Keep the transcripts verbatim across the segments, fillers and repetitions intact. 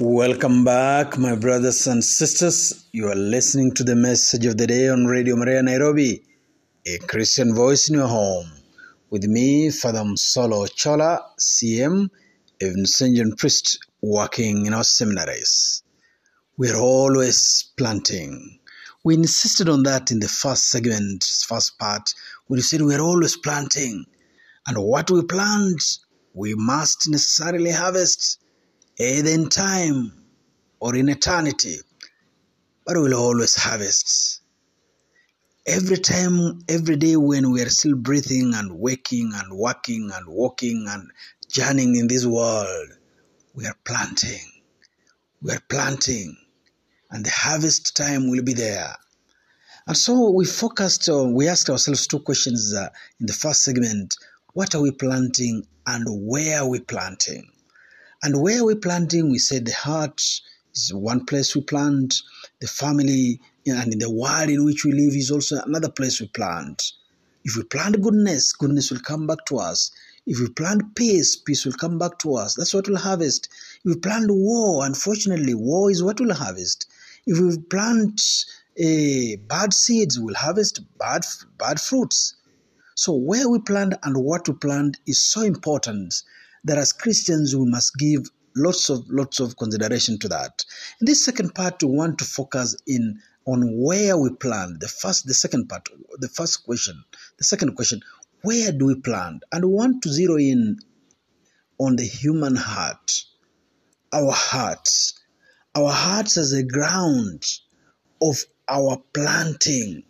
Welcome back, my brothers and sisters. You are listening to the message of the day on Radio Maria Nairobi, a Christian voice in your home. With me, Father Msolo Ochola, C M, a Vincentian priest working in our seminaries. We are always planting. We insisted on that in the first segment, first part, when we said we are always planting. And what we plant, we must necessarily harvest, either in time or in eternity, but we'll always harvest. Every time, every day when we are still breathing and waking and working and walking and journeying in this world, we are planting. We are planting, and the harvest time will be there. And so we focused on, we asked ourselves two questions uh, in the first segment. What are we planting and where are we planting? And where are we planting? We said the heart is one place we plant. The family and in the world in which we live is also another place we plant. If we plant goodness, goodness will come back to us. If we plant peace, peace will come back to us. That's what we'll harvest. If we plant war, unfortunately, war is what we'll harvest. If we plant uh, bad seeds, we'll harvest bad, bad fruits. So where we plant and what we plant is so important that as Christians we must give lots of lots of consideration to that. In this second part, we want to focus in on where we plant. The first, the second part, the first question, the second question, where do we plant? And we want to zero in on the human heart, our hearts, our hearts as a ground of our planting,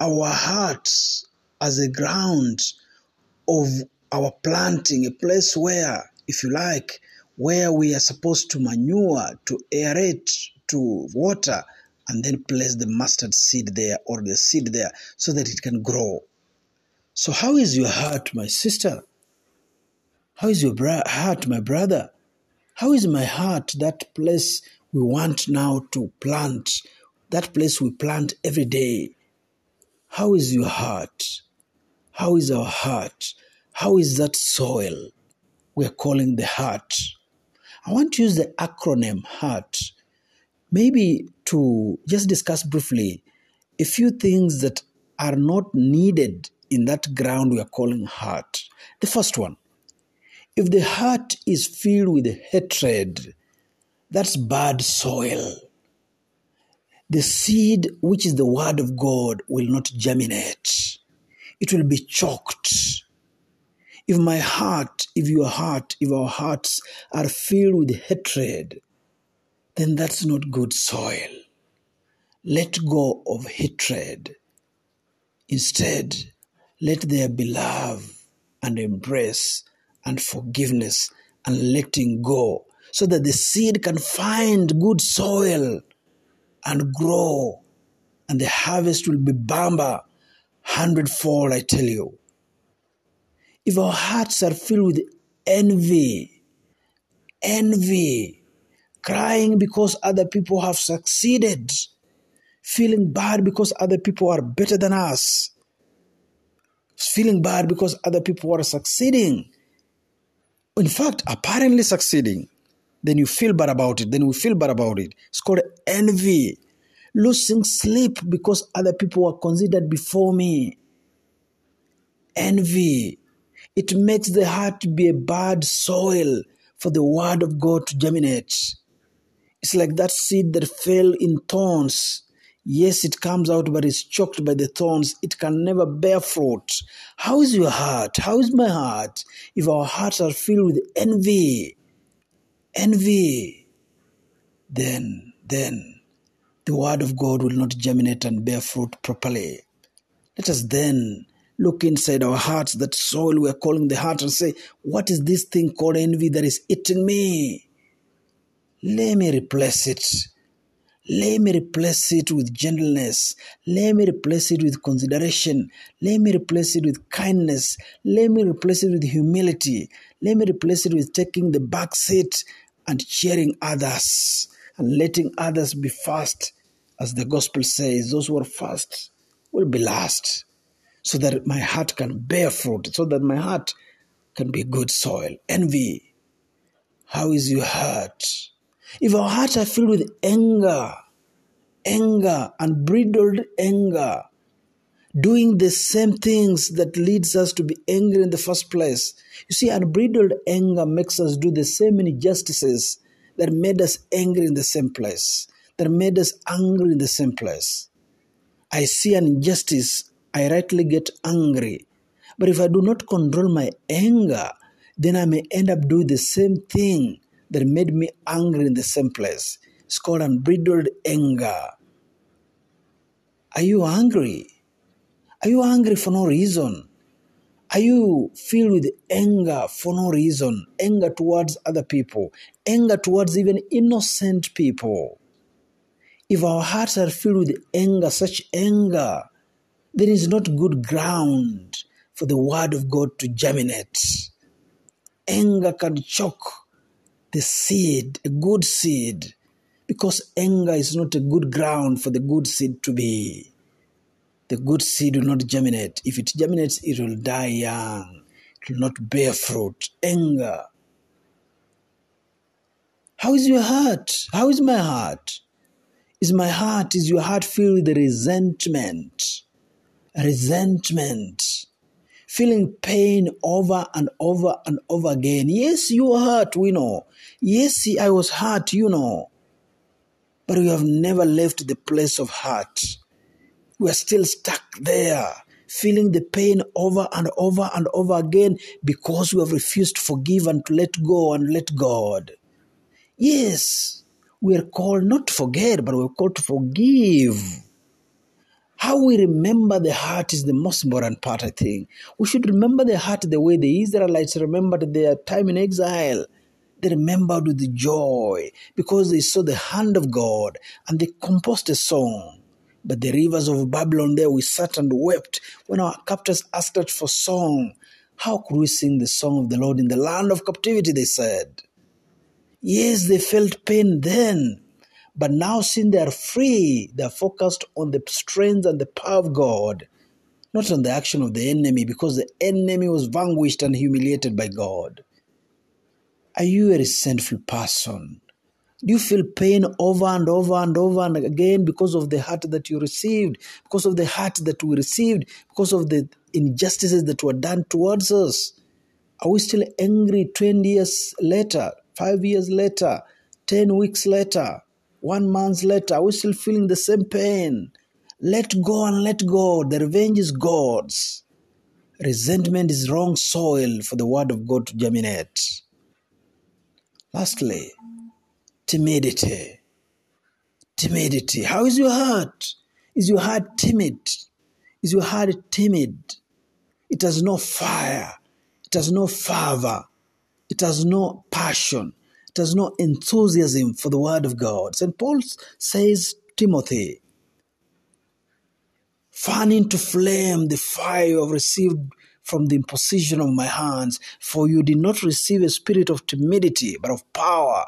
our hearts as a ground of our planting, a place where, if you like, where we are supposed to manure, to aerate, to water, and then place the mustard seed there or the seed there so that it can grow. So how is your heart, my sister? How is your bra- heart, my brother? How is my heart, that place we want now to plant, that place we plant every day? How is your heart? How is our heart? How is that soil we are calling the heart? I want to use the acronym heart, maybe to just discuss briefly a few things that are not needed in that ground we are calling heart. The first one, if the heart is filled with hatred, that's bad soil. The seed, which is the word of God, will not germinate. It will be choked. If my heart, if your heart, if our hearts are filled with hatred, then that's not good soil. Let go of hatred. Instead, let there be love and embrace and forgiveness and letting go so that the seed can find good soil and grow, and the harvest will be bamba, hundredfold, I tell you. If our hearts are filled with envy, envy, crying because other people have succeeded, feeling bad because other people are better than us, feeling bad because other people are succeeding, in fact, apparently succeeding, then you feel bad about it, then we feel bad about it. It's called envy. Losing sleep because other people are considered before me. Envy. It makes the heart be a bad soil for the word of God to germinate. It's like that seed that fell in thorns. Yes, it comes out, but it's choked by the thorns. It can never bear fruit. How is your heart? How is my heart? If our hearts are filled with envy, envy, then, then the word of God will not germinate and bear fruit properly. Let us then look inside our hearts, that soil we are calling the heart, and say, what is this thing called envy that is eating me? Let me replace it. Let me replace it with gentleness. Let me replace it with consideration. Let me replace it with kindness. Let me replace it with humility. Let me replace it with taking the back seat and cheering others and letting others be first. As the gospel says, those who are first will be last. So that my heart can bear fruit, so that my heart can be good soil. Envy. How is your heart? If our hearts are filled with anger, anger, unbridled anger, doing the same things that leads us to be angry in the first place. You see, unbridled anger makes us do the same injustices that made us angry in the same place, that made us angry in the same place. I see an injustice, I rightly get angry. But if I do not control my anger, then I may end up doing the same thing that made me angry in the same place. It's called unbridled anger. Are you angry? Are you angry for no reason? Are you filled with anger for no reason? Anger towards other people. Anger towards even innocent people. If our hearts are filled with anger, such anger, there is not good ground for the word of God to germinate. Anger can choke the seed, a good seed, because anger is not a good ground for the good seed to be. The good seed will not germinate. If it germinates, it will die young. It will not bear fruit. Anger. How is your heart? How is my heart? Is my heart, is your heart filled with resentment? Resentment. Feeling pain over and over and over again. Yes, you are hurt, we know. Yes, I was hurt, you know. But we have never left the place of hurt. We are still stuck there, feeling the pain over and over and over again because we have refused to forgive and to let go and let God. Yes, we are called not to forget, but we are called to forgive. How we remember the heart is the most important part, I think. We should remember the heart the way the Israelites remembered their time in exile. They remembered with joy because they saw the hand of God and they composed a song. But the rivers of Babylon, there we sat and wept. When our captors asked us for song, how could we sing the song of the Lord in the land of captivity, they said. Yes, they felt pain then, but now since they are free, they are focused on the strength and the power of God, not on the action of the enemy, because the enemy was vanquished and humiliated by God. Are you a resentful person? Do you feel pain over and over and over and again because of the hurt that you received, because of the hurt that we received, because of the injustices that were done towards us? Are we still angry twenty years later, five years later, ten weeks later, one month later? Are we still feeling the same pain? Let go and let God. The revenge is God's. Resentment is wrong soil for the word of God to germinate. Lastly, timidity. Timidity. How is your heart? Is your heart timid? Is your heart timid? It has no fire. It has no fervor. It has no passion. It has no enthusiasm for the word of God. Saint Paul says to Timothy, fan into flame the fire you have received from the imposition of my hands, for you did not receive a spirit of timidity, but of power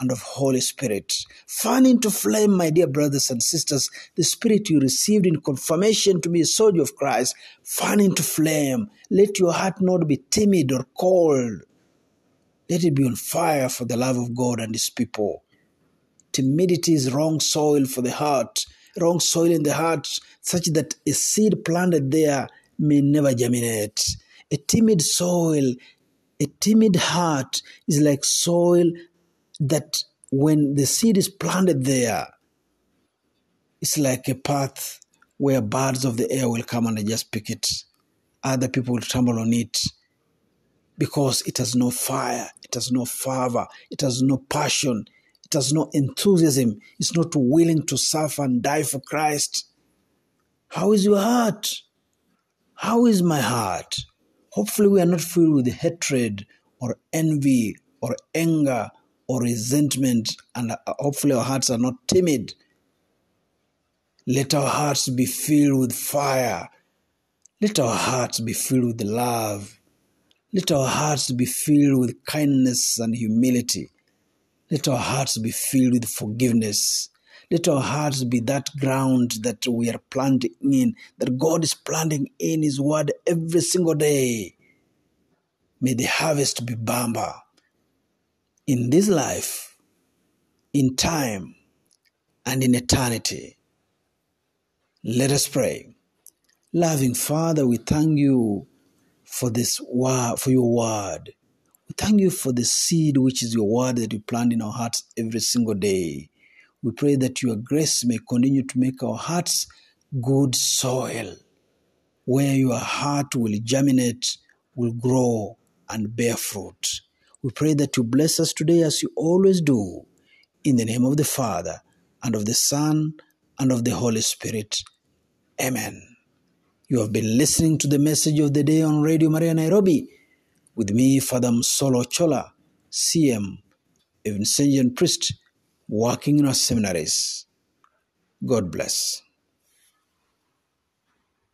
and of Holy Spirit. Fan into flame, my dear brothers and sisters, the spirit you received in confirmation to be a soldier of Christ. Fan into flame. Let your heart not be timid or cold. Let it be on fire for the love of God and His people. Timidity is wrong soil for the heart, wrong soil in the heart, such that a seed planted there may never germinate. A timid soil, a timid heart is like soil that when the seed is planted there, it's like a path where birds of the air will come and just pick it. Other people will trample on it because it has no fire, it has no fervor, it has no passion, it has no enthusiasm, it's not willing to suffer and die for Christ. How is your heart? How is my heart? Hopefully we are not filled with hatred or envy or anger or resentment, and hopefully our hearts are not timid. Let our hearts be filled with fire. Let our hearts be filled with love. Let our hearts be filled with kindness and humility. Let our hearts be filled with forgiveness. Let our hearts be that ground that we are planting in, that God is planting in His word every single day. May the harvest be bumper. In this life, in time and in eternity. Let us pray. Loving Father, we thank you for this word, for your word. We thank you for the seed which is your word that you plant in our hearts every single day. We pray that your grace may continue to make our hearts good soil, where your heart will germinate, will grow, and bear fruit. We pray that you bless us today as you always do. In the name of the Father, and of the Son, and of the Holy Spirit. Amen. You have been listening to the message of the day on Radio Maria Nairobi with me, Father Msolo Ochola, C M, a Vincentian priest working in our seminaries. God bless.